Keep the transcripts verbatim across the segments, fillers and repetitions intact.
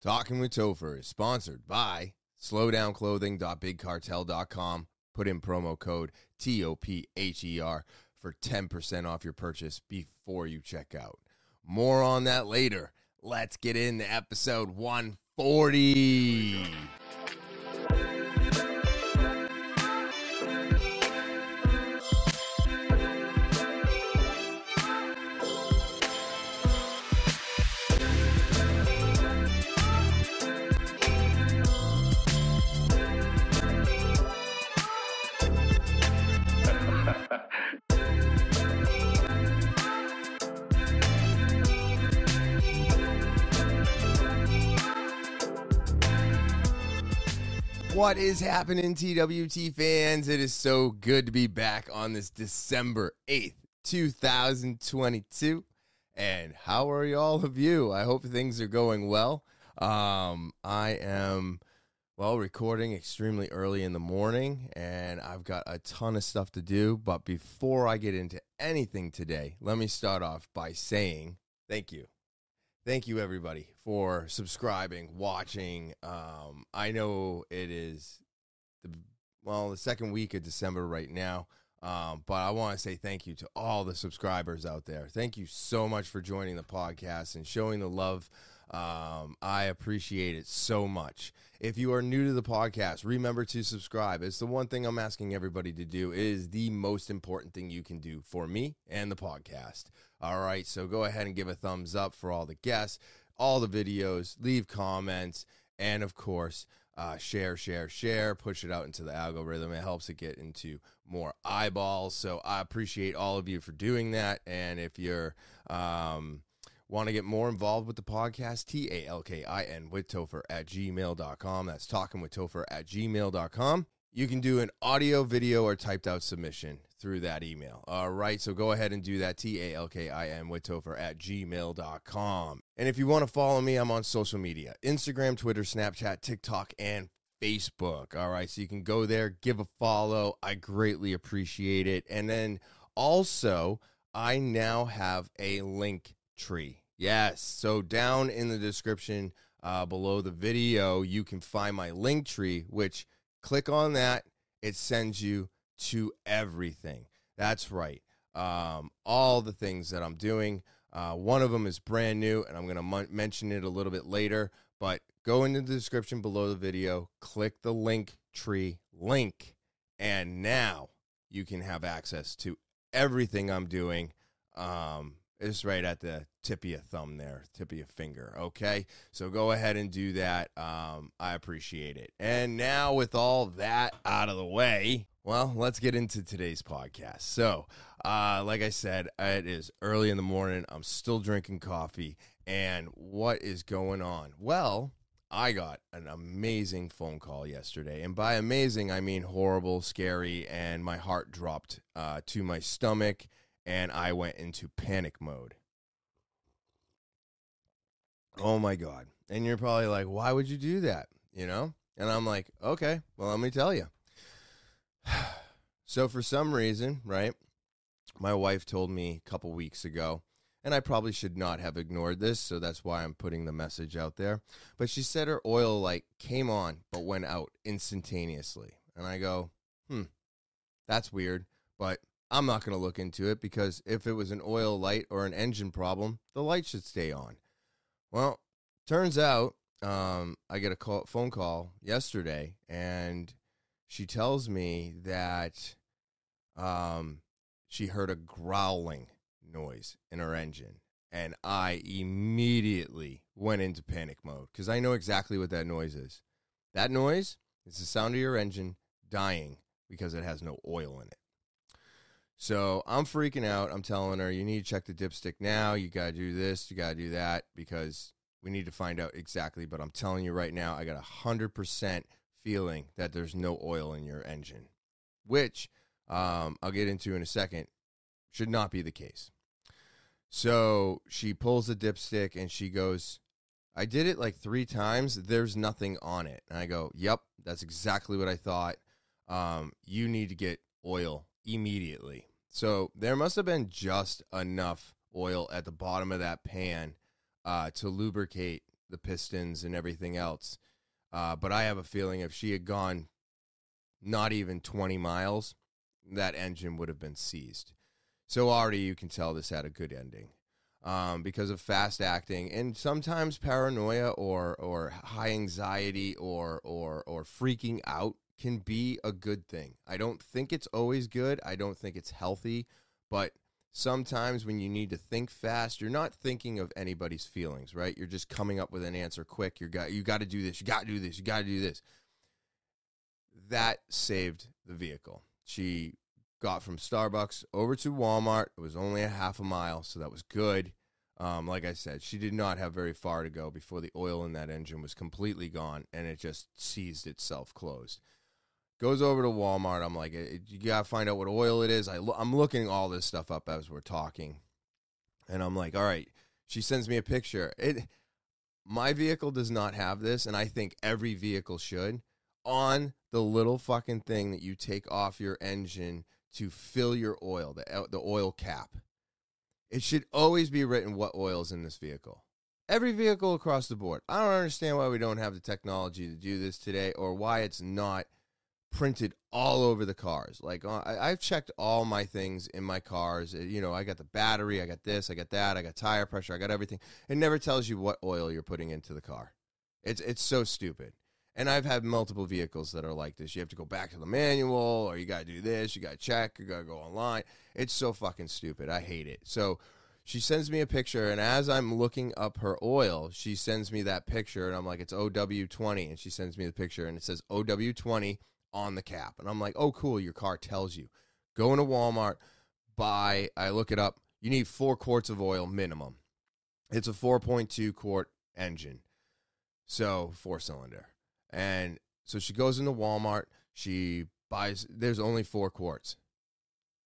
Talking with Topher is sponsored by slow down clothing dot big cartel dot com. Put in promo code T O P H E R for ten percent off your purchase before you check out. More on that later. Let's get into episode one forty. What is happening, T W T fans? It is so good to be back on this December eighth, two thousand twenty-two. And how are y'all of you? I hope things are going well. Um, I am, well, recording extremely early in the morning, and I've got a ton of stuff to do. But before I get into anything today, let me start off by saying thank you. Thank you, everybody, for subscribing, watching. Um, I know it is, the, well, the second week of December right now, um, but I want to say thank you to all the subscribers out there. Thank you so much for joining the podcast and showing the love. Um, I appreciate it so much. If you are new to the podcast, remember to subscribe. It's the one thing I'm asking everybody to do. It is the most important thing you can do for me and the podcast. All right, so go ahead and give a thumbs up for all the guests, all the videos, leave comments, and of course, uh, share, share, share, push it out into the algorithm. It helps it get into more eyeballs, so I appreciate all of you for doing that. And if you're um, want to get more involved with the podcast, T A L K I N with Topher at gmail dot com. That's talking with Topher at gmail dot com. You can do an audio, video, or typed out submission through that email. All right, so go ahead and do that, T A L K I N with Topher at gmail dot com. And if you want to follow me, I'm on social media, Instagram, Twitter, Snapchat, TikTok, and Facebook. All right, so you can go there, give a follow. I greatly appreciate it. And then also, I now have a link tree. Yes, so down in the description uh, below the video, you can find my link tree, which click on that, it sends you to everything. That's right. Um, all the things that I'm doing. Uh, one of them is brand new, and I'm going to mon- mention it a little bit later. But go into the description below the video, click the link tree link, and now you can have access to everything I'm doing. Um, it's right at the tip of your thumb there, tip of your finger, okay? So go ahead and do that. Um, I appreciate it. And now with all that out of the way, well, let's get into today's podcast. So, uh, like I said, it is early in the morning. I'm still drinking coffee. And what is going on? Well, I got an amazing phone call yesterday. And by amazing, I mean horrible, scary, and my heart dropped uh, to my stomach, and I went into panic mode. Oh, my God. And you're probably like, why would you do that? You know? And I'm like, okay, well, let me tell you. So for some reason, right, my wife told me a couple weeks ago, and I probably should not have ignored this, so that's why I'm putting the message out there. But she said her oil light came on but went out instantaneously. And I go, hmm, that's weird, but I'm not going to look into it because if it was an oil light or an engine problem, the light should stay on. Well, turns out um, I get a call, phone call yesterday, and she tells me that um, she heard a growling noise in her engine, and I immediately went into panic mode because I know exactly what that noise is. That noise is the sound of your engine dying because it has no oil in it. So I'm freaking out. I'm telling her, you need to check the dipstick now. You got to do this. You got to do that because we need to find out exactly. But I'm telling you right now, I got one hundred percent feeling that there's no oil in your engine, which um, I'll get into in a second, should not be the case. So she pulls the dipstick and she goes, I did it like three times. There's nothing on it. And I go, yep, that's exactly what I thought. Um, you need to get oil immediately. So there must have been just enough oil at the bottom of that pan uh, to lubricate the Pistons and everything else. Uh, but I have a feeling if she had gone not even twenty miles, that engine would have been seized. So already you can tell this had a good ending um, because of fast acting and sometimes paranoia or or high anxiety or or or freaking out can be a good thing. I don't think it's always good. I don't think it's healthy, but sometimes when you need to think fast, you're not thinking of anybody's feelings, right? You're just coming up with an answer quick. You got you got to do this. You got to do this. You got to do this. That saved the vehicle. She got from Starbucks over to Walmart. It was only a half a mile, so that was good. Um, like I said, she did not have very far to go before the oil in that engine was completely gone, and it just seized itself closed. Goes over to Walmart. I'm like, you got to find out what oil it is. I lo- I'm looking all this stuff up as we're talking, and I'm like, all right. She sends me a picture. It, my vehicle does not have this, and I think every vehicle should. On the little fucking thing that you take off your engine to fill your oil, the, the oil cap. It should always be written what oil is in this vehicle. Every vehicle across the board. I don't understand why we don't have the technology to do this today or why it's not printed all over the cars. Like, uh, I, I've checked all my things in my cars. You know, I got the battery, I got this, I got that, I got tire pressure, I got everything. It never tells you what oil you're putting into the car. It's it's so stupid. And I've had multiple vehicles that are like this. You have to go back to the manual, or you got to do this, you got to check, you got to go online. It's so fucking stupid. I hate it. So she sends me a picture, and as I'm looking up her oil, she sends me that picture, and I'm like, it's O W twenty. And she sends me the picture, and it says O W twenty on the cap. And I'm like, oh, cool, your car tells you. Go into Walmart, buy, I look it up. You need four quarts of oil minimum. It's a four point two quart engine, so four-cylinder. And so she goes into Walmart, she buys, there's only four quarts.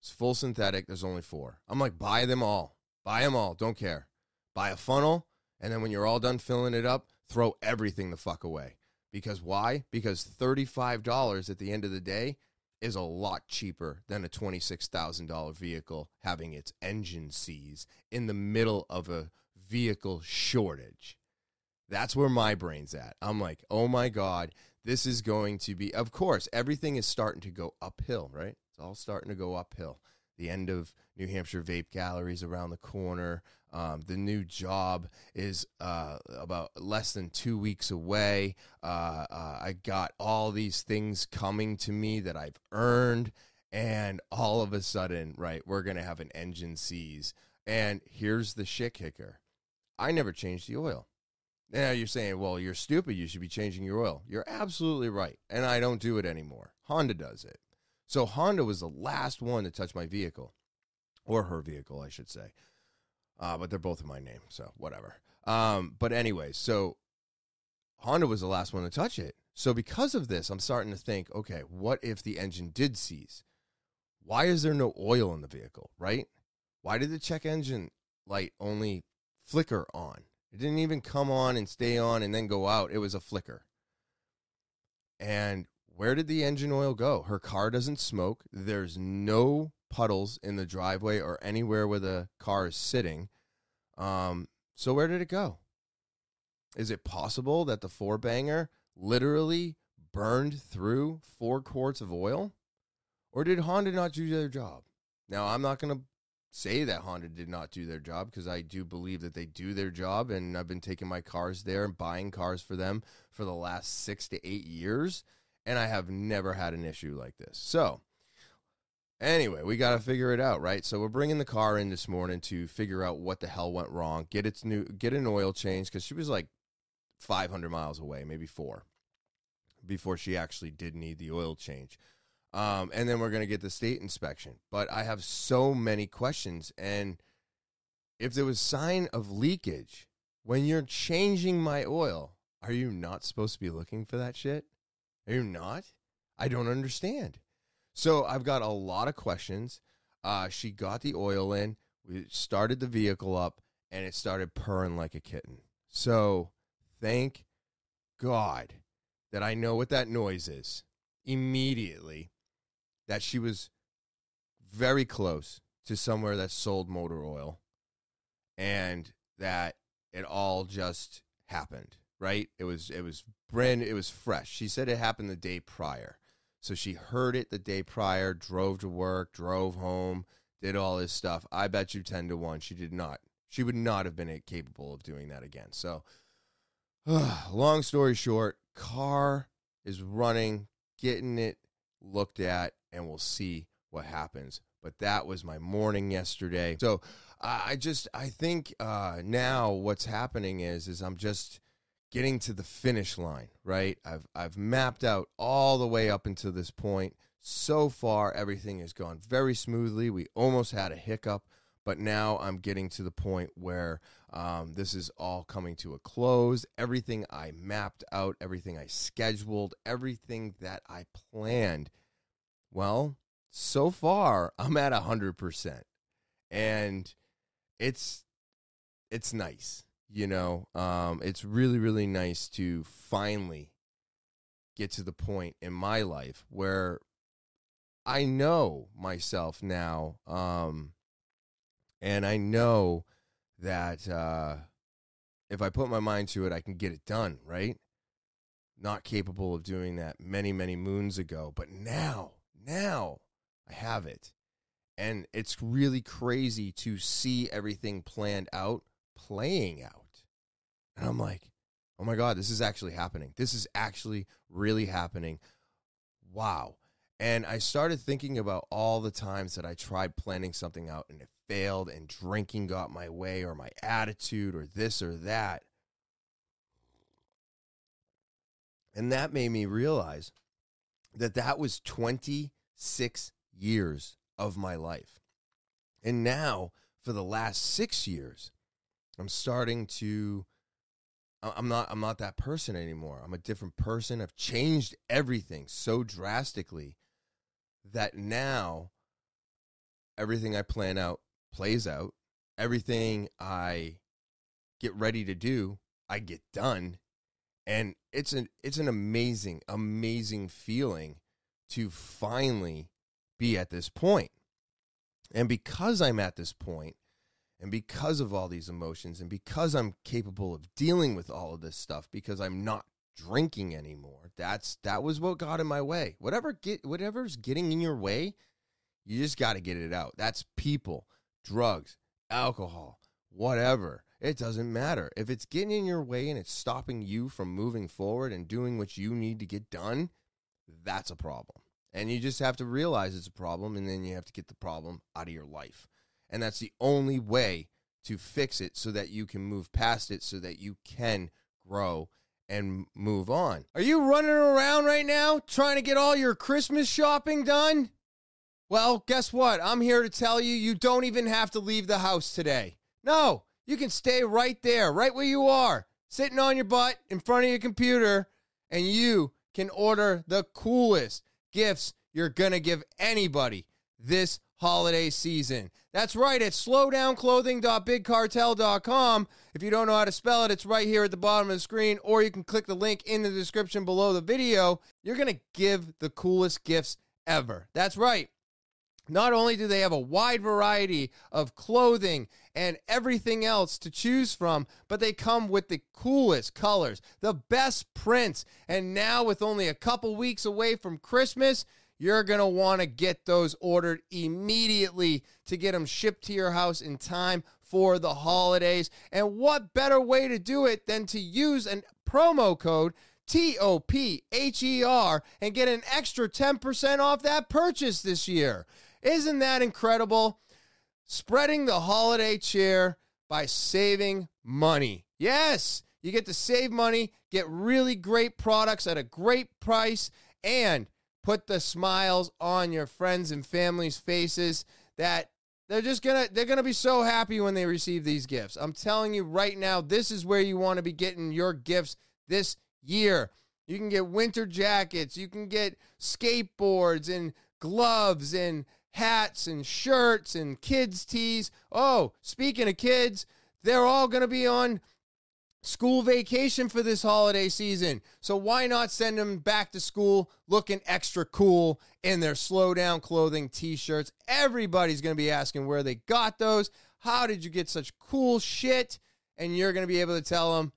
It's full synthetic, there's only four. I'm like, buy them all. Buy them all, don't care. Buy a funnel, and then when you're all done filling it up, throw everything the fuck away. Because why? Because thirty-five dollars at the end of the day is a lot cheaper than a twenty-six thousand dollars vehicle having its engine seized in the middle of a vehicle shortage. That's where my brain's at. I'm like, oh, my God, this is going to be, of course, everything is starting to go uphill, right? It's all starting to go uphill. The end of New Hampshire Vape Gallery is around the corner. Um, the new job is uh, about less than two weeks away. Uh, uh, I got all these things coming to me that I've earned. And all of a sudden, right, we're going to have an engine seize. And here's the shit kicker. I never changed the oil. Now you're saying, well, you're stupid. You should be changing your oil. You're absolutely right. And I don't do it anymore. Honda does it. So Honda was the last one to touch my vehicle, or her vehicle, I should say. Uh, but they're both in my name, so whatever. Um, but anyway, so Honda was the last one to touch it. So because of this, I'm starting to think, okay, what if the engine did seize? Why is there no oil in the vehicle, right? Why did the check engine light only flicker on? It didn't even come on and stay on and then go out. It was a flicker. And where did the engine oil go? Her car doesn't smoke. There's no puddles in the driveway or anywhere where the car is sitting. Um, so where did it go? Is it possible that the four-banger literally burned through four quarts of oil? Or did Honda not do their job? Now, I'm not going to say that Honda did not do their job, because I do believe that they do their job, and I've been taking my cars there and buying cars for them for the last six to eight years, and I have never had an issue like this. So anyway, we got to figure it out, right? So we're bringing the car in this morning to figure out what the hell went wrong, get its new, get an oil change, because she was like five hundred miles away, maybe four, before she actually did need the oil change. Um, and then we're going to get the state inspection. But I have so many questions. And if there was sign of leakage, when you're changing my oil, are you not supposed to be looking for that shit? Are you not? I don't understand. So I've got a lot of questions. Uh, she got the oil in. We started the vehicle up, and it started purring like a kitten. So thank God that I know what that noise is immediately. That she was very close to somewhere that sold motor oil, and that it all just happened, right? It was it was brand it was fresh. She said it happened the day prior. So she heard it the day prior, drove to work, drove home, did all this stuff. I bet you ten to one she did not. She would not have been capable of doing that again. So uh, long story short, car is running, getting it looked at, and we'll see what happens. But that was my morning yesterday. So I just, I think uh, now what's happening is, is I'm just getting to the finish line, right? I've I've mapped out all the way up until this point. So far, everything has gone very smoothly. We almost had a hiccup, but now I'm getting to the point where um, this is all coming to a close. Everything I mapped out, everything I scheduled, everything that I planned, well, so far I'm at one hundred percent. And it's it's nice. You know, um, it's really, really nice to finally get to the point in my life where I know myself now, um, and I know that uh, if I put my mind to it, I can get it done, right? Not capable of doing that many, many moons ago, but now, now I have it. And it's really crazy to see everything planned out, playing out. And I'm like, oh my God, this is actually happening. This is actually really happening. Wow. And I started thinking about all the times that I tried planning something out and it failed and drinking got my way or my attitude or this or that. And that made me realize that that was twenty-six years of my life. And now for the last six years, I'm starting to, I'm not, I'm not that person anymore. I'm a different person. I've changed everything so drastically that now everything I plan out plays out. Everything I get ready to do, I get done. And it's an, it's an amazing, amazing feeling to finally be at this point. And because I'm at this point, and because of all these emotions, and because I'm capable of dealing with all of this stuff, because I'm not drinking anymore, that's that was what got in my way. Whatever get whatever's getting in your way, you just got to get it out. That's people, drugs, alcohol, whatever. It doesn't matter. If it's getting in your way and it's stopping you from moving forward and doing what you need to get done, that's a problem. And you just have to realize it's a problem, and then you have to get the problem out of your life. And that's the only way to fix it so that you can move past it, so that you can grow and move on. Are you running around right now trying to get all your Christmas shopping done? Well, guess what? I'm here to tell you, you don't even have to leave the house today. No, you can stay right there, right where you are, sitting on your butt in front of your computer, and you can order the coolest gifts you're going to give anybody this holiday season. That's right, it's slow down clothing dot big cartel dot com. If you don't know how to spell it, it's right here at the bottom of the screen, or you can click the link in the description below the video. You're going to give the coolest gifts ever. That's right. Not only do they have a wide variety of clothing and everything else to choose from, but they come with the coolest colors, the best prints, and now with only a couple weeks away from Christmas, you're going to want to get those ordered immediately to get them shipped to your house in time for the holidays. And what better way to do it than to use a promo code T O P H E R and get an extra ten percent off that purchase this year. Isn't that incredible? Spreading the holiday cheer by saving money. Yes, you get to save money, get really great products at a great price, and put the smiles on your friends and family's faces that they're just going to, they're going to be so happy when they receive these gifts. I'm telling you right now, this is where you want to be getting your gifts this year. You can get winter jackets, you can get skateboards and gloves and hats and shirts and kids' tees. Oh, speaking of kids, they're all going to be on school vacation for this holiday season. So why not send them back to school looking extra cool in their Slow Down Clothing t-shirts? Everybody's going to be asking where they got those. How did you get such cool shit? And you're going to be able to tell them,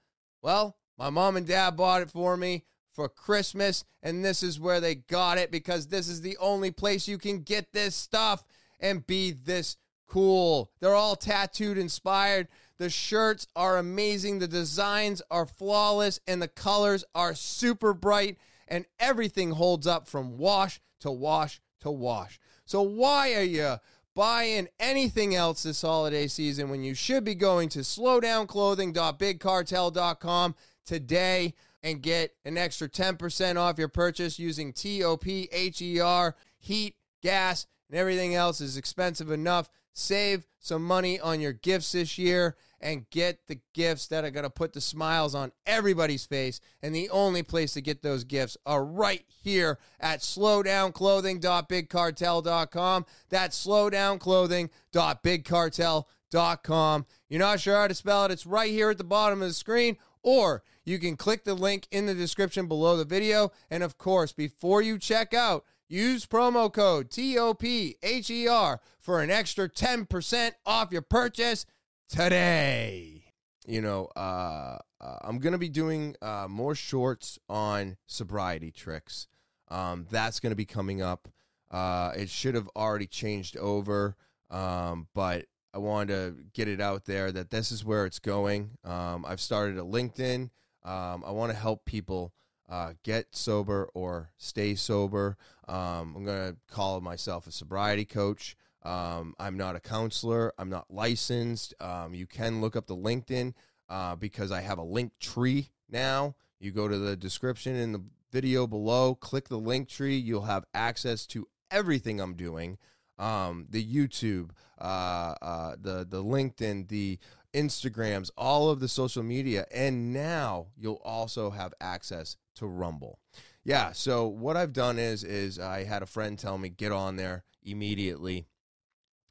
Well, my mom and dad bought it for me for Christmas, and this is where they got it because this is the only place you can get this stuff and be this cool. They're all tattooed inspired. The shirts are amazing. The designs are flawless, and the colors are super bright, and everything holds up from wash to wash to wash. So why are you buying anything else this holiday season when you should be going to slow down clothing dot big cartel dot com today and get an extra ten percent off your purchase using T O P H E R? Heat, gas, and everything else is expensive enough. Save some money on your gifts this year and get the gifts that are going to put the smiles on everybody's face. And the only place to get those gifts are right here at slow down clothing dot big cartel dot com. That's slow down clothing dot big cartel dot com. You're not sure how to spell it? It's right here at the bottom of the screen. Or you can click the link in the description below the video. And of course, before you check out, use promo code T O P H E R for an extra ten percent off your purchase today. You know, uh, uh, I'm going to be doing uh, more shorts on sobriety tricks. Um, that's going to be coming up. Uh, it should have already changed over, um, but I wanted to get it out there that this is where it's going. Um, I've started a LinkedIn. Um, I want to help people Uh, get sober or stay sober. Um, I'm going to call myself a sobriety coach. Um, I'm not a counselor. I'm not licensed. Um, you can look up the LinkedIn uh, because I have a link tree now. You go to the description in the video below, click the link tree. You'll have access to everything I'm doing. Um, the YouTube, uh, uh, the, the LinkedIn, the Instagrams, all of the social media. And now you'll also have access to Rumble. Yeah, so what I've done is is I had a friend tell me, get on there immediately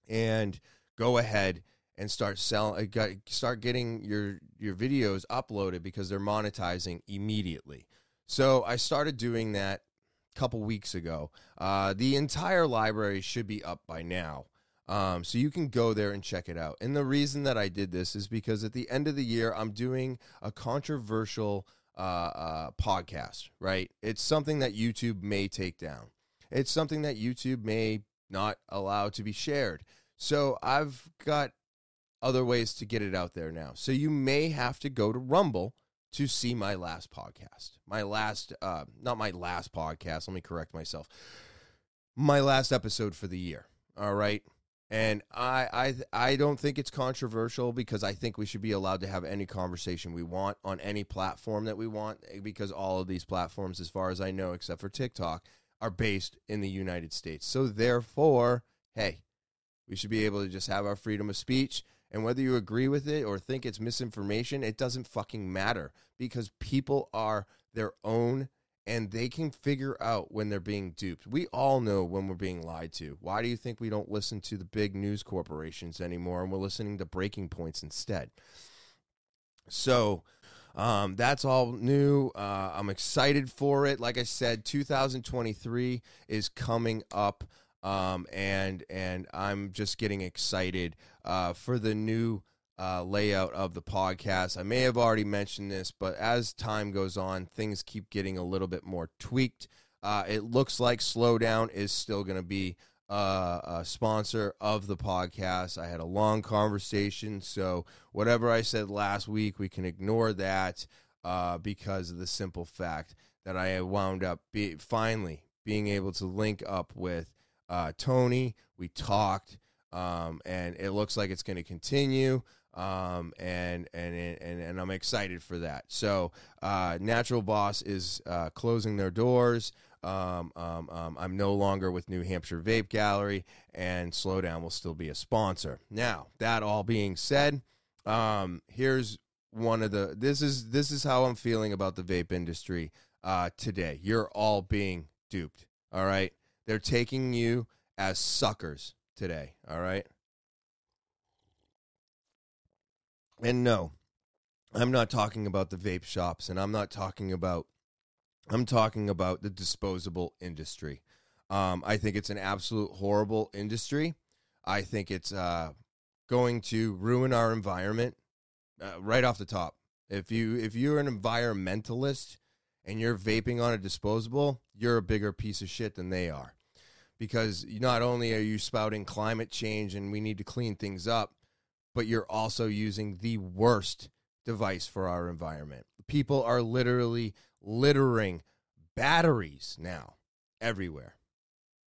and go ahead and start selling, start getting your your videos uploaded because they're monetizing immediately. So I started doing that a couple weeks ago. Uh, the entire library should be up by now. Um, so you can go there and check it out. And the reason that I did this is because at the end of the year, I'm doing a controversial Uh, uh, podcast, right? It's something that YouTube may take down. It's something that YouTube may not allow to be shared. So I've got other ways to get it out there now. So you may have to go to Rumble to see my last podcast. My last, uh, not my last podcast. Let me correct myself. My last episode for the year. All right. And I, I I don't think it's controversial because I think we should be allowed to have any conversation we want on any platform that we want, because all of these platforms, as far as I know, except for TikTok, are based in the United States. So therefore, hey, we should be able to just have our freedom of speech. And whether you agree with it or think it's misinformation, it doesn't fucking matter, because people are their own and they can figure out when they're being duped. We all know when we're being lied to. Why do you think we don't listen to the big news corporations anymore and we're listening to Breaking Points instead? So um, that's all new. Uh, I'm excited for it. Like I said, two thousand twenty-three is coming up, um, and and I'm just getting excited uh, for the new Uh, layout of the podcast. I may have already mentioned this, but as time goes on, things keep getting a little bit more tweaked. Uh, it looks like Slowdown is still going to be uh, a sponsor of the podcast. I had a long conversation, so whatever I said last week, we can ignore that uh, because of the simple fact that I wound up be- finally being able to link up with uh, Tony. We talked, um, and it looks like it's going to continue. Um, and, and, and, and I'm excited for that. So, uh, Natural Boss is, uh, closing their doors. Um, um, um, I'm no longer with New Hampshire Vape Gallery, and Slowdown will still be a sponsor. Now, that all being said, um, here's one of the, this is, this is how I'm feeling about the vape industry, uh, today. You're all being duped. All right. They're taking you as suckers today. All right. And no, I'm not talking about the vape shops, and I'm not talking about, I'm talking about the disposable industry. Um, I think it's an absolute horrible industry. I think it's uh, going to ruin our environment uh, right off the top. If you if you're an environmentalist and you're vaping on a disposable, you're a bigger piece of shit than they are. Because not only are you spouting climate change and we need to clean things up, but you're also using the worst device for our environment. People are literally littering batteries now everywhere.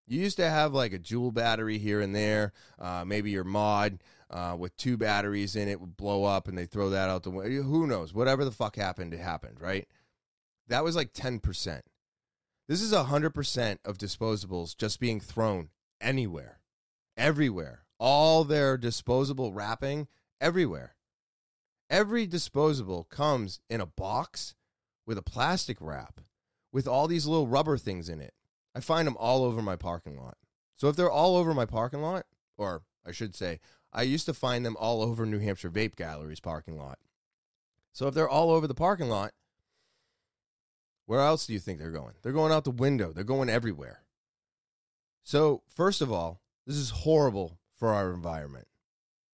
You used to have like a Juul battery here and there, uh, maybe your mod uh, with two batteries in it would blow up and they throw that out the window. Who knows? Whatever the fuck happened, it happened, right? That was like ten percent. This is one hundred percent of disposables just being thrown anywhere, everywhere. All their disposable wrapping, everywhere. Every disposable comes in a box with a plastic wrap with all these little rubber things in it. I find them all over my parking lot. So if they're all over my parking lot, or I should say, I used to find them all over New Hampshire Vape Gallery's parking lot. So if they're all over the parking lot, where else do you think they're going? They're going out the window. They're going everywhere. So first of all, this is horrible for our environment.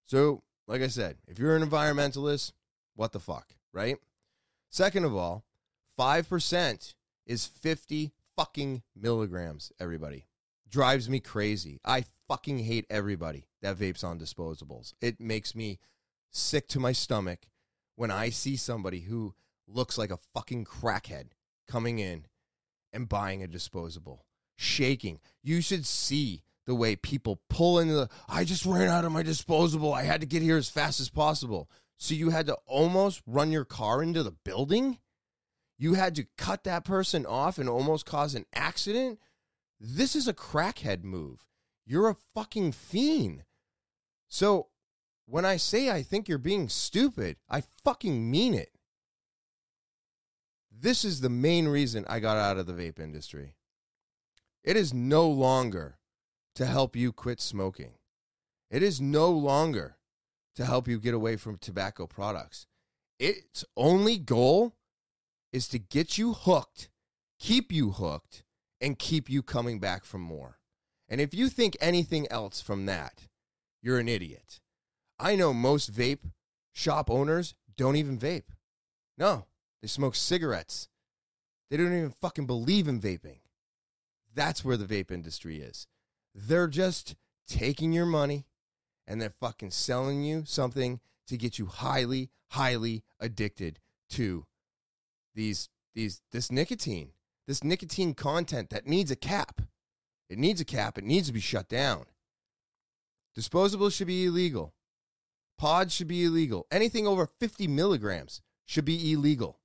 So like I said, if you're an environmentalist, what the fuck, right? Second of all, five percent is fifty fucking milligrams, everybody. Drives me crazy. I fucking hate everybody that vapes on disposables. It makes me sick to my stomach when I see somebody who looks like a fucking crackhead coming in and buying a disposable, shaking. You should see the way people pull into the, I just ran out of my disposable. I had to get here as fast as possible. So you had to almost run your car into the building? You had to cut that person off and almost cause an accident? This is a crackhead move. You're a fucking fiend. So when I say I think you're being stupid, I fucking mean it. This is the main reason I got out of the vape industry. It is no longer to help you quit smoking. It is no longer to help you get away from tobacco products. Its only goal is to get you hooked, keep you hooked, and keep you coming back for more. And if you think anything else from that, you're an idiot. I know most vape shop owners don't even vape. No, they smoke cigarettes. They don't even fucking believe in vaping. That's where the vape industry is. They're just taking your money and they're fucking selling you something to get you highly, highly addicted to These, these, this nicotine, this nicotine content that needs a cap. It needs a cap. It needs to be shut down. Disposables should be illegal. Pods should be illegal. Anything over fifty milligrams should be illegal.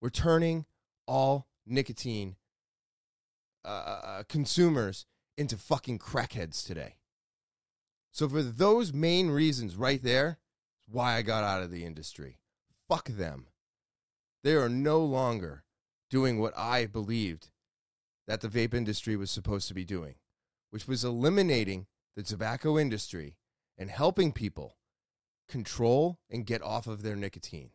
We're turning all nicotine uh, consumers into fucking crackheads today. So for those main reasons right there, it's why I got out of the industry. Fuck them. They are no longer doing what I believed that the vape industry was supposed to be doing, which was eliminating the tobacco industry and helping people control and get off of their nicotine.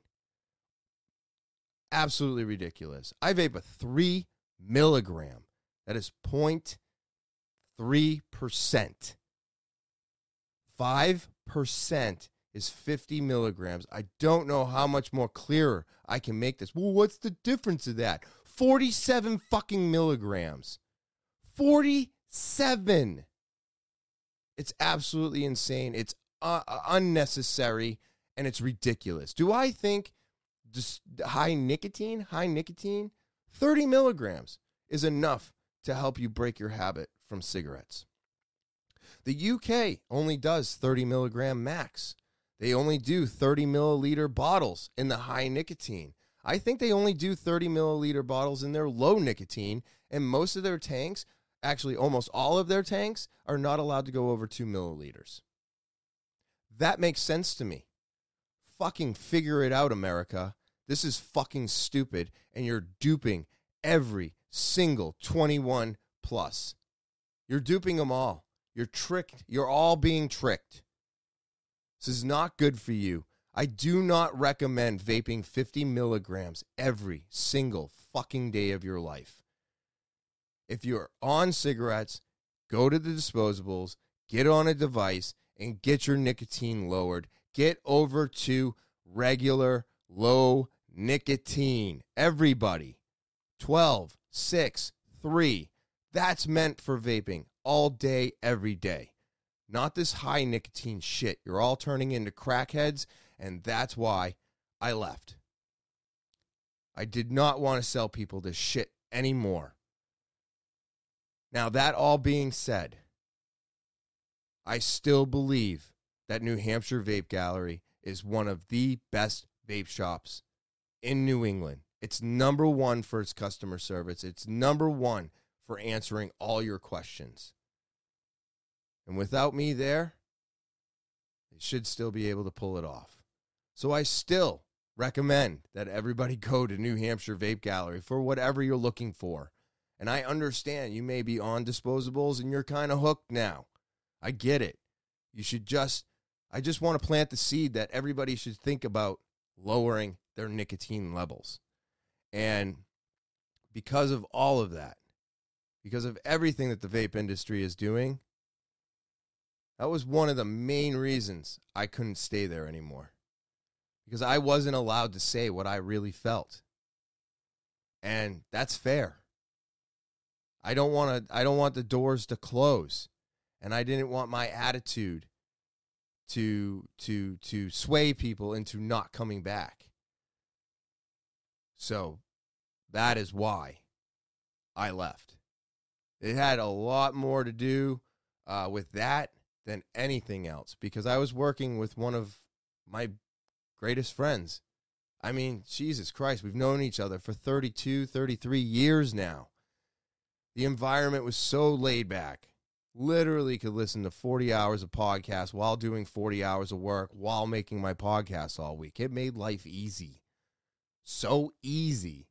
Absolutely ridiculous. I vape a three milligram. That is zero point three percent. five percent. Is fifty milligrams. I don't know how much more clearer I can make this. Well, what's the difference of that? forty-seven fucking milligrams. forty-seven. It's absolutely insane. It's uh, unnecessary, and it's ridiculous. Do I think just high nicotine, high nicotine, thirty milligrams is enough to help you break your habit from cigarettes? The U K only does thirty milligram max. They only do thirty milliliter bottles in the high nicotine. I think they only do thirty milliliter bottles in their low nicotine, and most of their tanks, actually almost all of their tanks, are not allowed to go over two milliliters. That makes sense to me. Fucking figure it out, America. This is fucking stupid, and you're duping every single twenty-one plus. You're duping them all. You're tricked. You're all being tricked. This is not good for you. I do not recommend vaping fifty milligrams every single fucking day of your life. If you're on cigarettes, go to the disposables, get on a device, and get your nicotine lowered. Get over to regular low nicotine. Everybody, twelve, six, three. That's meant for vaping all day, every day. Not this high nicotine shit. You're all turning into crackheads, and that's why I left. I did not want to sell people this shit anymore. Now, that all being said, I still believe that New Hampshire Vape Gallery is one of the best vape shops in New England. It's number one for its customer service. It's number one for answering all your questions. And without me there, they should still be able to pull it off. So I still recommend that everybody go to New Hampshire Vape Gallery for whatever you're looking for. And I understand you may be on disposables and you're kind of hooked now. I get it. You should just, I just want to plant the seed that everybody should think about lowering their nicotine levels. And because of all of that, because of everything that the vape industry is doing, that was one of the main reasons I couldn't stay there anymore. Because I wasn't allowed to say what I really felt. And that's fair. I don't want to I don't want the doors to close. And I didn't want my attitude to to to sway people into not coming back. So that is why I left. It had a lot more to do uh, with that than anything else, because I was working with one of my greatest friends. I mean, Jesus Christ, we've known each other for thirty-two, thirty-three years now. The environment was so laid back. Literally could listen to forty hours of podcasts while doing forty hours of work while making my podcast all week. It made life easy. So easy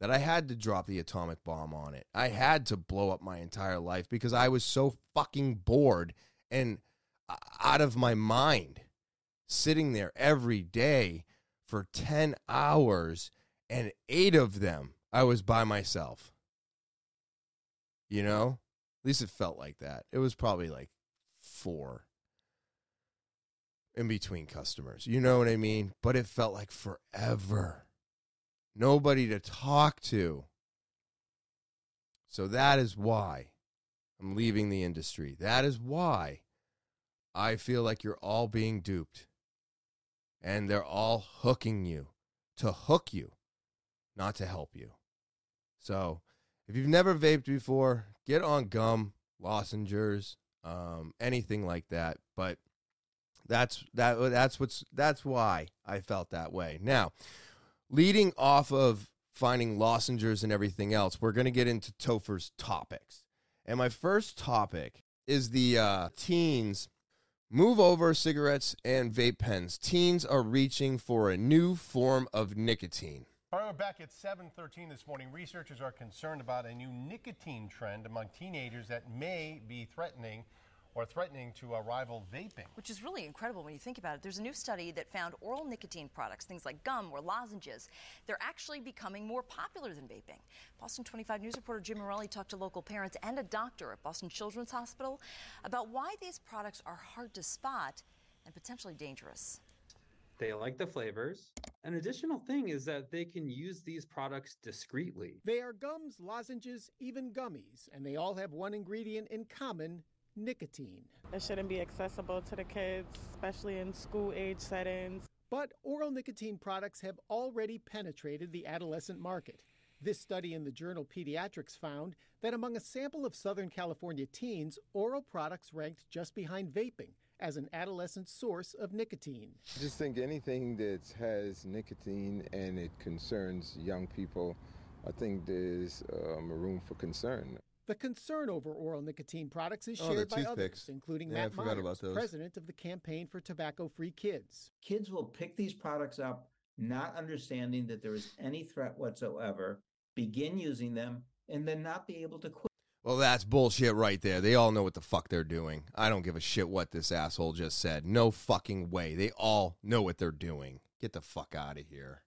that I had to drop the atomic bomb on it. I had to blow up my entire life because I was so fucking bored and out of my mind sitting there every day for ten hours, and eight of them I was by myself. You know? At least it felt like that. It was probably like four in between customers. You know what I mean? But it felt like forever. Nobody to talk to. So that is why I'm leaving the industry. That is why I feel like you're all being duped. And they're all hooking you to hook you, not to help you. So if you've never vaped before, get on gum, lozenges, um, anything like that. But that's that. That's what's. That's why I felt that way. Now, leading off of finding lozenges and everything else, we're going to get into Topher's topics. And my first topic is the uh, teens. Move over cigarettes and vape pens. Teens are reaching for a new form of nicotine. All right, we're back at seven thirteen this morning. Researchers are concerned about a new nicotine trend among teenagers that may be threatening or threatening to uh, rival vaping. Which is really incredible when you think about it. There's a new study that found oral nicotine products, things like gum or lozenges, they're actually becoming more popular than vaping. Boston twenty-five News reporter Jim Morelli talked to local parents and a doctor at Boston Children's Hospital about why these products are hard to spot and potentially dangerous. They like the flavors. An additional thing is that they can use these products discreetly. They are gums, lozenges, even gummies, and they all have one ingredient in common, nicotine. It shouldn't be accessible to the kids, especially in school-age settings. But oral nicotine products have already penetrated the adolescent market. This study in the journal Pediatrics found that among a sample of Southern California teens, oral products ranked just behind vaping as an adolescent source of nicotine. I just think anything that has nicotine and it concerns young people, I think there's um, room for concern. The concern over oral nicotine products is shared oh, by others, including yeah, Matt Myers, president of the Campaign for Tobacco-Free Kids. Kids will pick these products up, not understanding that there is any threat whatsoever, begin using them, and then not be able to quit. Well, that's bullshit right there. They all know what the fuck they're doing. I don't give a shit what this asshole just said. No fucking way. They all know what they're doing. Get the fuck out of here.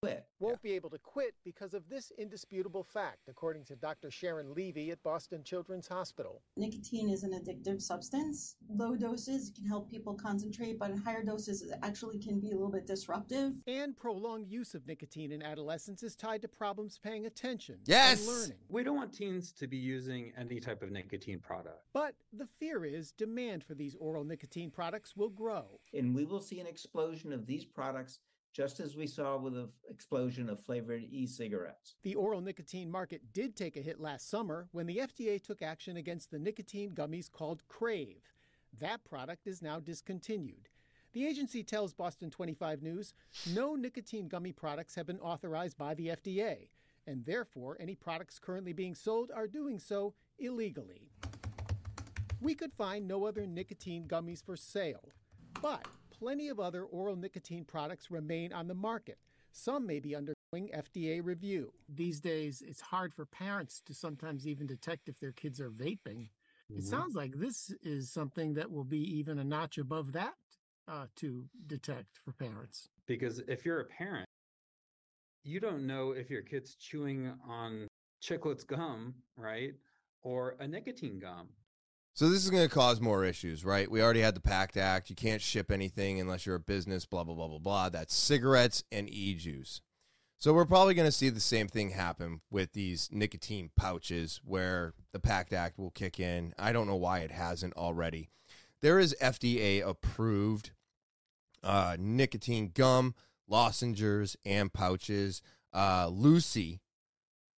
Quit. won't yeah. be able to quit because of this indisputable fact, according to Doctor Sharon Levy at Boston Children's Hospital. Nicotine is an addictive substance. Low doses can help people concentrate, but in higher doses it actually can be a little bit disruptive. And prolonged use of nicotine in adolescence is tied to problems paying attention yes. and learning. We don't want teens to be using any type of nicotine product. But the fear is demand for these oral nicotine products will grow. And we will see an explosion of these products, just as we saw with the explosion of flavored e-cigarettes. The oral nicotine market did take a hit last summer when the F D A took action against the nicotine gummies called Crave. That product is now discontinued. The agency tells Boston twenty-five News no nicotine gummy products have been authorized by the F D A, and therefore any products currently being sold are doing so illegally. We could find no other nicotine gummies for sale, but plenty of other oral nicotine products remain on the market. Some may be undergoing F D A review. These days, it's hard for parents to sometimes even detect if their kids are vaping. Mm-hmm. It sounds like this is something that will be even a notch above that uh, to detect for parents. Because if you're a parent, you don't know if your kid's chewing on Chiclets gum, right? Or a nicotine gum. So this is going to cause more issues, right? We already had the PACT Act. You can't ship anything unless you're a business, blah, blah, blah, blah, blah. That's cigarettes and e-juice. So we're probably going to see the same thing happen with these nicotine pouches where the PACT Act will kick in. I don't know why it hasn't already. There is F D A-approved uh, nicotine gum, lozenges, and pouches. Uh, Lucy,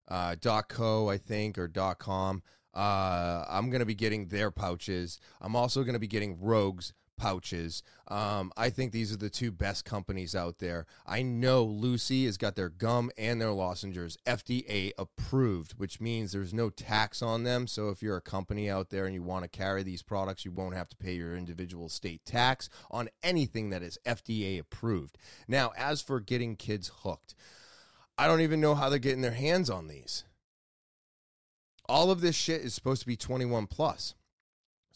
uh, .co, I think, or .com. Uh, I'm going to be getting their pouches. I'm also going to be getting Rogue's pouches. Um, I think these are the two best companies out there. I know Lucy has got their gum and their lozenges F D A approved, which means there's no tax on them. So if you're a company out there and you want to carry these products, you won't have to pay your individual state tax on anything that is F D A approved. Now, as for getting kids hooked, I don't even know how they're getting their hands on these. All of this shit is supposed to be twenty-one plus.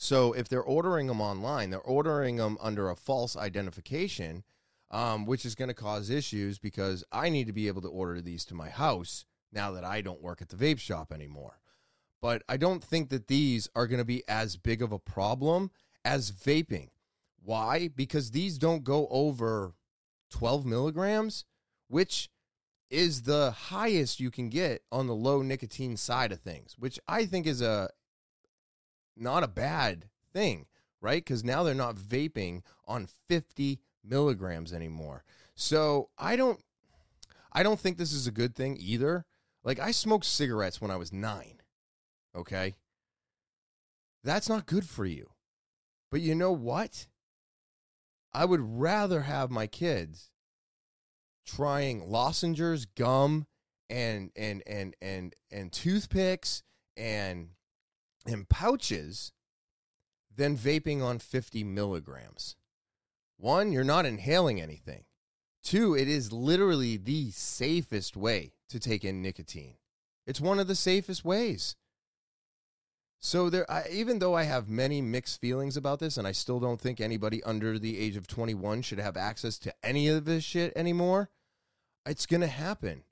So if they're ordering them online, they're ordering them under a false identification, um, which is going to cause issues because I need to be able to order these to my house now that I don't work at the vape shop anymore. But I don't think that these are going to be as big of a problem as vaping. Why? Because these don't go over twelve milligrams, which is the highest you can get on the low nicotine side of things, which I think is a not a bad thing, right? Because now they're not vaping on fifty milligrams anymore. So I don't I don't think this is a good thing either. Like, I smoked cigarettes when I was nine, okay? That's not good for you. But you know what? I would rather have my kids trying lozenges, gum, and and and and and toothpicks and and pouches than vaping on fifty milligrams. One, you're not inhaling anything. Two, it is literally the safest way to take in nicotine. It's one of the safest ways. So there, I, even though I have many mixed feelings about this, and I still don't think anybody under the age of twenty-one should have access to any of this shit anymore, it's going to happen.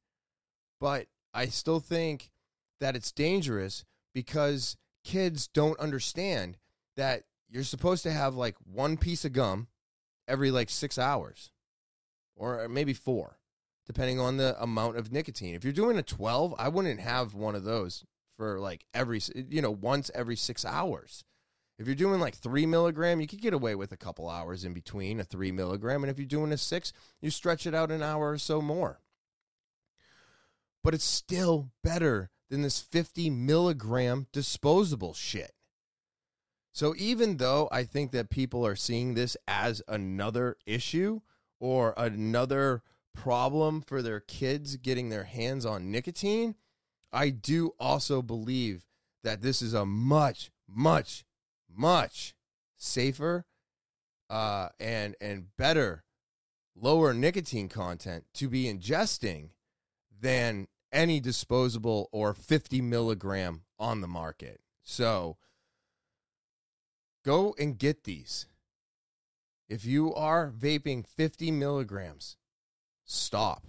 But I still think that it's dangerous because kids don't understand that you're supposed to have like one piece of gum every like six hours or maybe four, depending on the amount of nicotine. If you're doing a twelve, I wouldn't have one of those for like every, you know, once every six hours. If you're doing like three milligram, you could get away with a couple hours in between a three milligram. And if you're doing a six, you stretch it out an hour or so more. But it's still better than this fifty milligram disposable shit. So even though I think that people are seeing this as another issue or another problem for their kids getting their hands on nicotine, I do also believe that this is a much, much, much safer uh, and and better, lower nicotine content to be ingesting than any disposable or fifty milligram on the market. So go and get these. If you are vaping fifty milligrams, stop.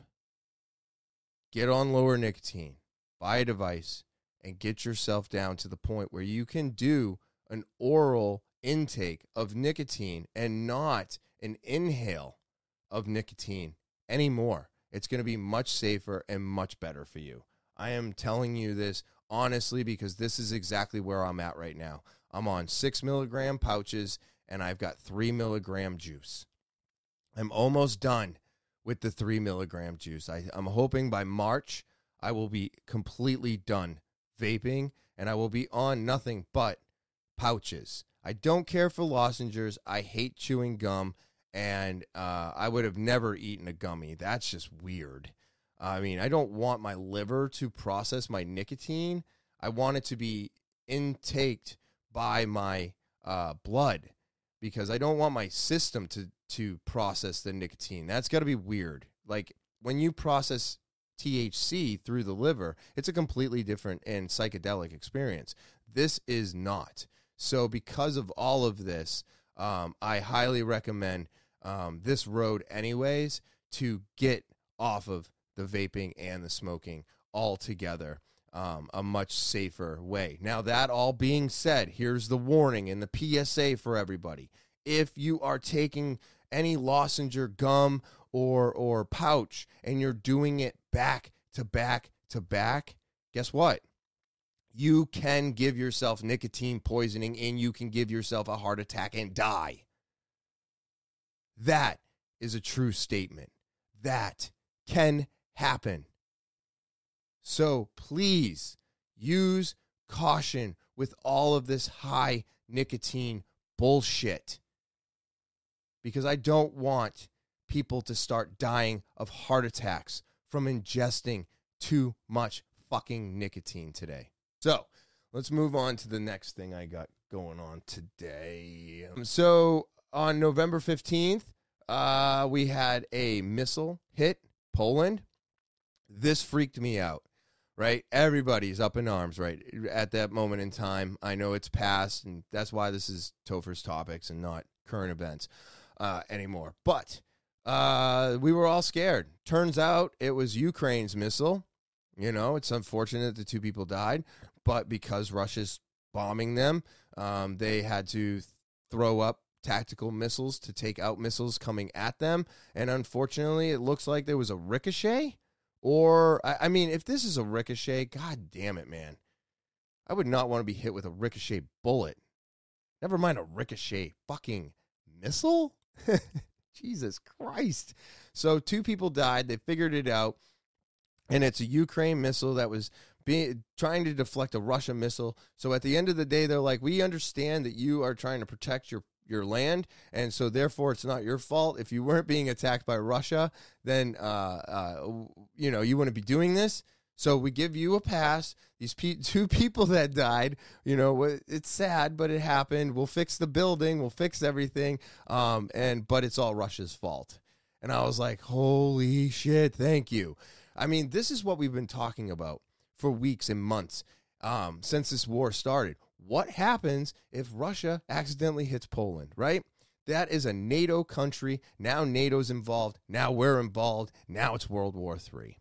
get on lower nicotine, buy a device, and get yourself down to the point where you can do an oral intake of nicotine and not an inhale of nicotine anymore. It's going to be much safer and much better for you. I am telling you this honestly because this is exactly where I'm at right now. I'm on six milligram pouches and I've got three milligram juice. I'm almost done with the three milligram juice. I, I'm hoping by March I will be completely done vaping and I will be on nothing but pouches. I don't care for lozenges. I hate chewing gum, and uh, I would have never eaten a gummy. That's just weird. I mean, I don't want my liver to process my nicotine. I want it to be intaked by my uh, blood because I don't want my system to, to process the nicotine. That's got to be weird. Like, when you process T H C through the liver, it's a completely different and psychedelic experience. This is not. So because of all of this, um, I highly recommend um, this road anyways to get off of the vaping and the smoking altogether, um, a much safer way. Now, that all being said, here's the warning and the P S A for everybody. If you are taking any lozenge or gum or, or pouch and you're doing it back to back to back, guess what? You can give yourself nicotine poisoning and you can give yourself a heart attack and die. That is a true statement. That can happen. So please use caution with all of this high nicotine bullshit, because I don't want people to start dying of heart attacks from ingesting too much fucking nicotine today. So let's move on to the next thing I got going on today. So on November fifteenth, uh, we had a missile hit Poland. This freaked me out, right? Everybody's up in arms right at that moment in time. I know it's past, and that's why this is Topher's Topics and not current events uh, anymore. But uh, we were all scared. Turns out it was Ukraine's missile. You know, it's unfortunate the two people died, but because Russia's bombing them, um, they had to th- throw up tactical missiles to take out missiles coming at them. And unfortunately, it looks like there was a ricochet. Or, I, I mean, if this is a ricochet, God damn it, man. I would not want to be hit with a ricochet bullet. Never mind a ricochet fucking missile? Jesus Christ. So two people died. They figured it out. And it's a Ukraine missile that was being, trying to deflect a Russian missile. So at the end of the day, they're like, we understand that you are trying to protect your, your land, and so therefore it's not your fault. If you weren't being attacked by Russia, then uh, uh, you know you wouldn't be doing this. So we give you a pass. These pe- two people that died, you know, it's sad, but it happened. We'll fix the building. We'll fix everything. Um, and but it's all Russia's fault. And I was like, holy shit, thank you. I mean, this is what we've been talking about for weeks and months um, since this war started. What happens if Russia accidentally hits Poland, right? That is a NATO country. Now NATO's involved. Now we're involved. Now it's World War Three.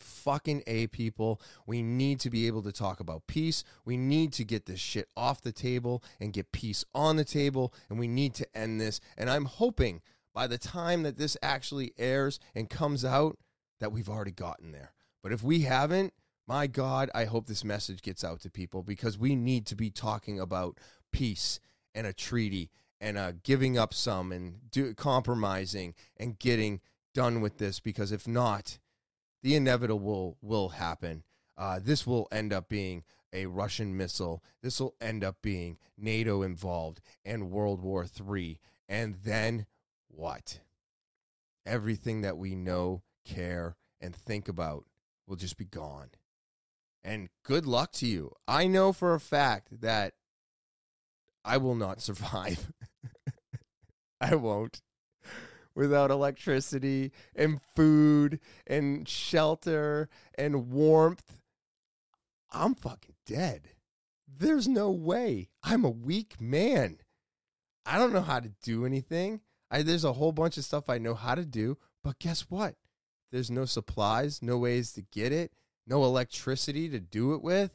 Fucking A, people. We need to be able to talk about peace. We need to get this shit off the table and get peace on the table, and we need to end this. And I'm hoping by the time that this actually airs and comes out, that we've already gotten there. But if we haven't, my God, I hope this message gets out to people, because we need to be talking about peace and a treaty and uh, giving up some and do, compromising and getting done with this, because if not, the inevitable will, will happen. Uh, this will end up being a Russian missile. This will end up being NATO involved and World War Three. And then what? Everything that we know, care, and think about will just be gone. And good luck to you. I know for a fact that I will not survive. I won't. Without electricity and food and shelter and warmth, I'm fucking dead. There's no way. I'm a weak man. I don't know how to do anything. I, there's a whole bunch of stuff I know how to do, but guess what? there's no supplies, no ways to get it, no electricity to do it with,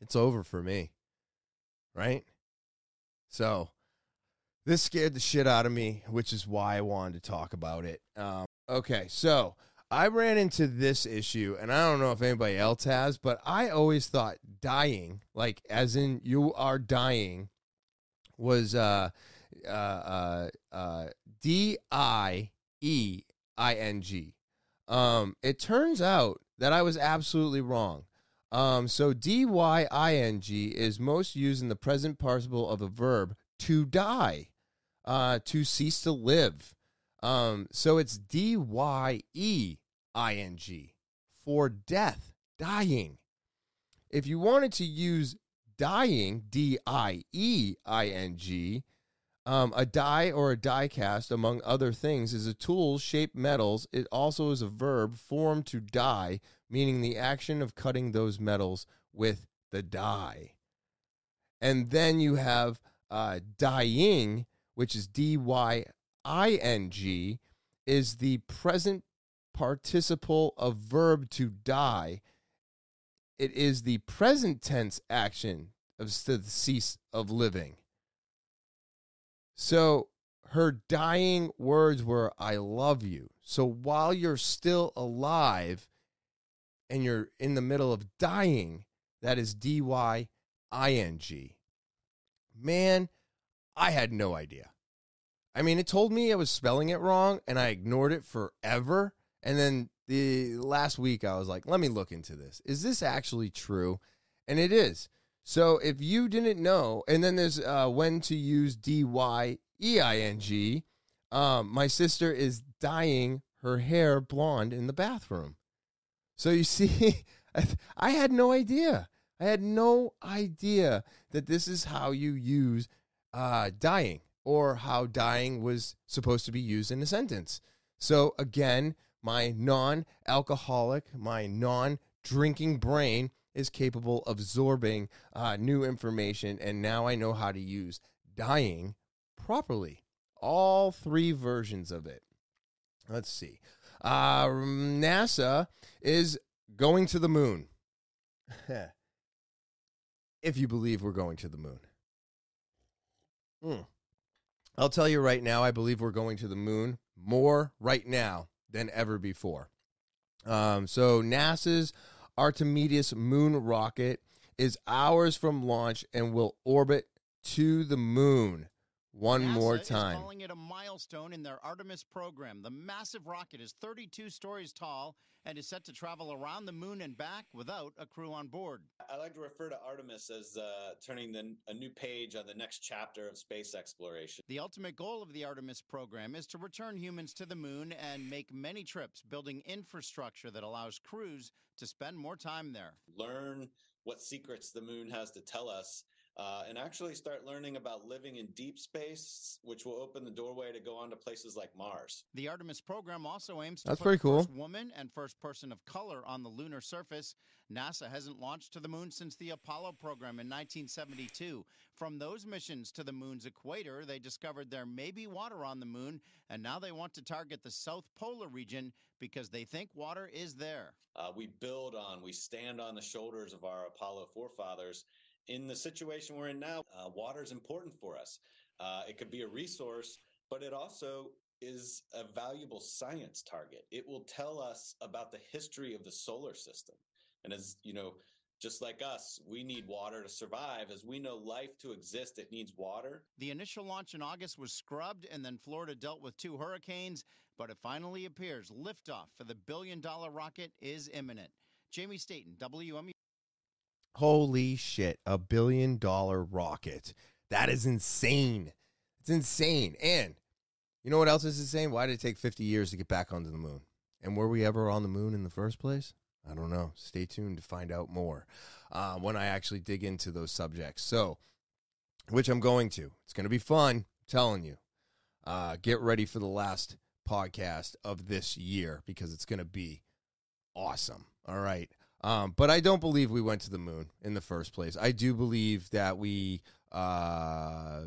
it's over for me, right? So this scared the shit out of me, which is why I wanted to talk about it. Um, okay, so I ran into this issue, and I don't know if anybody else has, but I always thought dying, like as in you are dying, was uh, uh, uh, uh, D I E I N G. Um, it turns out that I was absolutely wrong. Um, so D Y I N G is most used in the present participle of a verb, to die, uh, to cease to live. Um, so it's D Y E I N G for death, dying. If you wanted to use dying, D I E I N G, um, a die or a die cast, among other things, is a tool, shape, metals. It also is a verb formed to die, meaning the action of cutting those metals with the die. And then you have uh, dying, which is D Y I N G. I N G is the present participle of verb to die. It is the present tense action of the cease of living. So her dying words were, I love you. So while you're still alive and you're in the middle of dying, that is D Y I N G. Man, I had no idea. I mean, it told me I was spelling it wrong, and I ignored it forever. And then the last week, I was like, let me look into this. Is this actually true? And it is. So if you didn't know, and then there's uh, when to use D Y E I N G. Um, my sister is dyeing her hair blonde in the bathroom. So you see, I had no idea. I had no idea that this is how you use uh, dyeing, or how dying was supposed to be used in a sentence. So again, my non-alcoholic, my non-drinking brain is capable of absorbing uh, new information, and now I know how to use dying properly. All three versions of it. Let's see. Uh, NASA is going to the moon. If you believe we're going to the moon. Hmm. I'll tell you right now, I believe we're going to the moon more right now than ever before. Um, so NASA's Artemis moon rocket is hours from launch and will orbit to the moon one NASA more time. NASA is calling it a milestone in their Artemis program. The massive rocket is thirty-two stories tall and is set to travel around the moon and back without a crew on board. I like to refer to Artemis as uh, turning the, a new page on the next chapter of space exploration. The ultimate goal of the Artemis program is to return humans to the moon and make many trips, building infrastructure that allows crews to spend more time there. Learn what secrets the moon has to tell us, uh, and actually start learning about living in deep space, which will open the doorway to go on to places like Mars. The Artemis program also aims to That's put the cool. first woman and first person of color on the lunar surface. NASA hasn't launched to the moon since the Apollo program in nineteen seventy-two. From those missions to the moon's equator, they discovered there may be water on the moon, and now they want to target the South Polar region because they think water is there. Uh, we build on, we stand on the shoulders of our Apollo forefathers. In the situation we're in now, uh, water is important for us. Uh, it could be a resource, but it also is a valuable science target. It will tell us about the history of the solar system. And as you know, just like us, we need water to survive. As we know life to exist, it needs water. The initial launch in August was scrubbed, and then Florida dealt with two hurricanes, but it finally appears liftoff for the billion-dollar rocket is imminent. Jamie Staten, W M U. Holy shit, a billion dollar rocket. That is insane. It's insane. And you know what else is insane? Why did it take fifty years to get back onto the moon? And were we ever on the moon in the first place? I don't know. Stay tuned to find out more uh, when I actually dig into those subjects. So, which I'm going to. It's going to be fun, I'm telling you. Uh, get ready for the last podcast of this year because it's going to be awesome. All right. Um, but I don't believe we went to the moon in the first place. I do believe that we uh,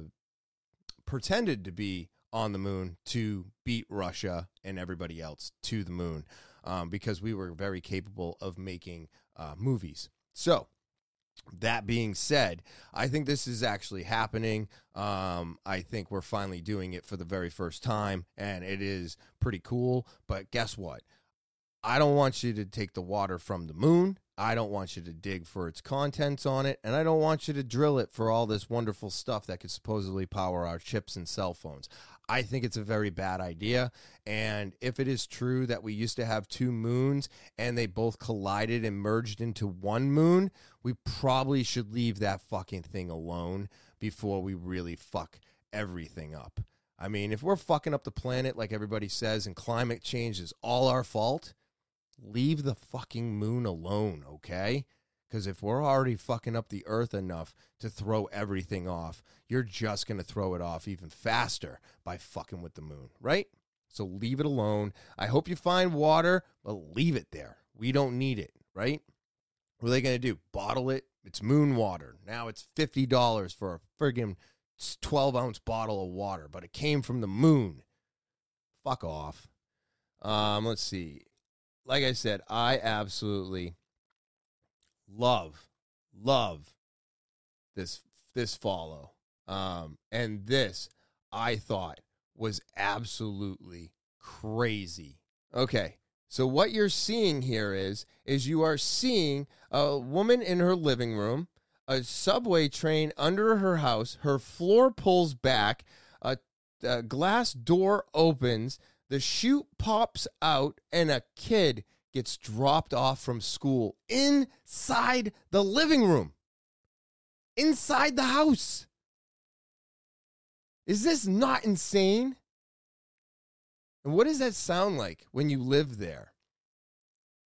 pretended to be on the moon to beat Russia and everybody else to the moon, um, because we were very capable of making uh, movies. So that being said, I think this is actually happening. Um, I think we're finally doing it for the very first time, and it is pretty cool. But guess what? I don't want you to take the water from the moon. I don't want you to dig for its contents on it, and I don't want you to drill it for all this wonderful stuff that could supposedly power our chips and cell phones. I think it's a very bad idea, and if it is true that we used to have two moons and they both collided and merged into one moon, we probably should leave that fucking thing alone before we really fuck everything up. I mean, if we're fucking up the planet like everybody says and climate change is all our fault, leave the fucking moon alone, okay? Because if we're already fucking up the earth enough to throw everything off, you're just going to throw it off even faster by fucking with the moon, right? So leave it alone. I hope you find water, but leave it there. We don't need it, right? What are they going to do? Bottle it? It's moon water. Now it's fifty dollars for a friggin' twelve-ounce bottle of water, but it came from the moon. Fuck off. Um, let's see. Like I said, I absolutely love, love this this follow. Um, and this, I thought, was absolutely crazy. Okay, so what you're seeing here is, is you are seeing a woman in her living room, a subway train under her house, her floor pulls back, a, a glass door opens, the chute pops out, and a kid gets dropped off from school inside the living room, inside the house. Is this not insane? And what does that sound like when you live there?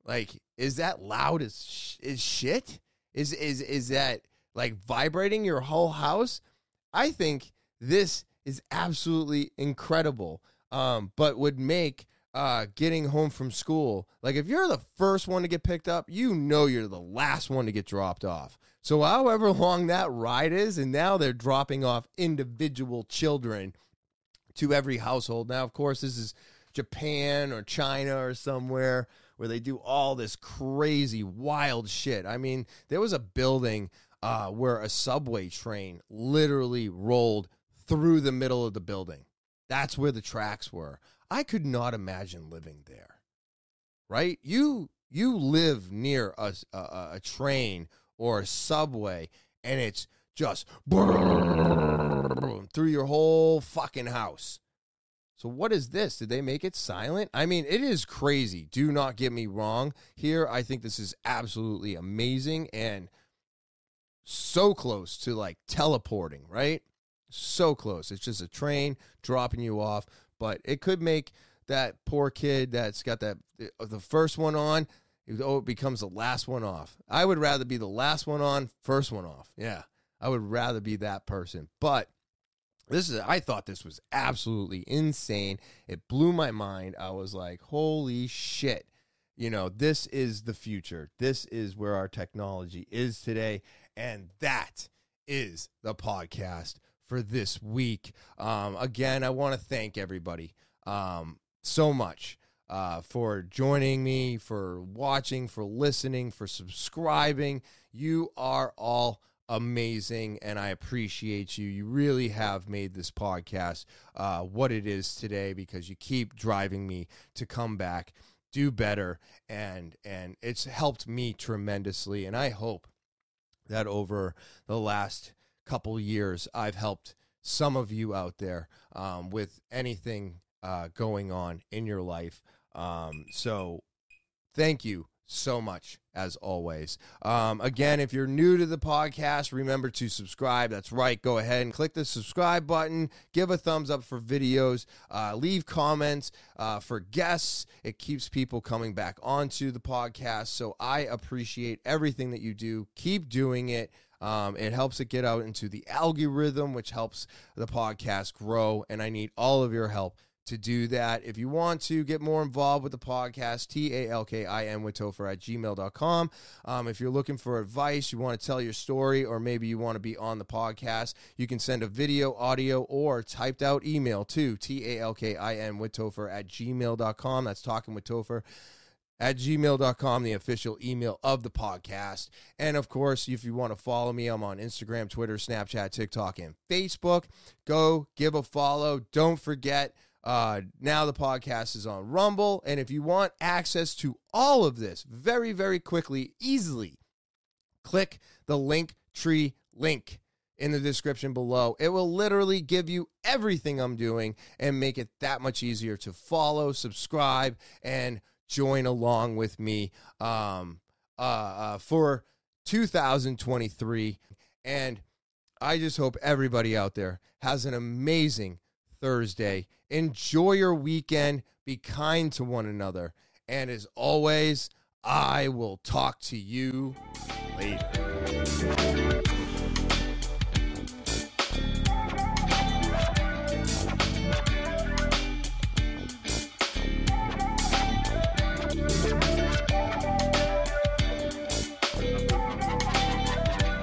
Like, is that loud as sh- is shit? Is is is that like vibrating your whole house? I think this is absolutely incredible. Um, but would make uh, getting home from school, like if you're the first one to get picked up, you know you're the last one to get dropped off. So however long that ride is, and now they're dropping off individual children to every household. Now, of course, this is Japan or China or somewhere where they do all this crazy, wild shit. I mean, there was a building uh, where a subway train literally rolled through the middle of the building. That's where the tracks were. I could not imagine living there, right? You you live near a, a, a train or a subway, and it's just through your whole fucking house. So what is this? Did they make it silent? I mean, it is crazy. Do not get me wrong here. I think this is absolutely amazing and so close to, like, teleporting, right? So close. It's just a train dropping you off, but it could make that poor kid that's got that the first one on, oh, it becomes the last one off. I would rather be the last one on, first one off. Yeah, I would rather be that person. But this is, I thought this was absolutely insane. It blew my mind. I was like, holy shit. You know, this is the future. This is where our technology is today. And that is the podcast for this week. Um, again, I want to thank everybody um, so much uh, for joining me, for watching, for listening, for subscribing. You are all amazing, and I appreciate you. You really have made this podcast uh, what it is today, because you keep driving me to come back, do better, and and it's helped me tremendously. And I hope that over the last couple years, I've helped some of you out there um, with anything uh, going on in your life. Um, so thank you so much, as always. Um, again, if you're new to the podcast, remember to subscribe. That's right. Go ahead and click the subscribe button. Give a thumbs up for videos. Uh, leave comments uh, for guests. It keeps people coming back onto the podcast. So I appreciate everything that you do. Keep doing it. Um, it helps it get out into the algorithm, which helps the podcast grow. And I need all of your help to do that. If you want to get more involved with the podcast, T A L K I N with Topher at gmail dot com. Um, if you're looking for advice, you want to tell your story, or maybe you want to be on the podcast, you can send a video, audio, or typed out email to T A L K I N with Topher at gmail dot com. That's Talking with Topher at gmail dot com, the official email of the podcast. And, of course, if you want to follow me, I'm on Instagram, Twitter, Snapchat, TikTok, and Facebook. Go give a follow. Don't forget, uh, now the podcast is on Rumble. And if you want access to all of this very, very quickly, easily, click the Linktree link in the description below. It will literally give you everything I'm doing and make it that much easier to follow, subscribe, and join along with me um, uh, uh, for two thousand twenty-three. And I just hope everybody out there has an amazing Thursday. Enjoy your weekend. Be kind to one another. And as always, I will talk to you later.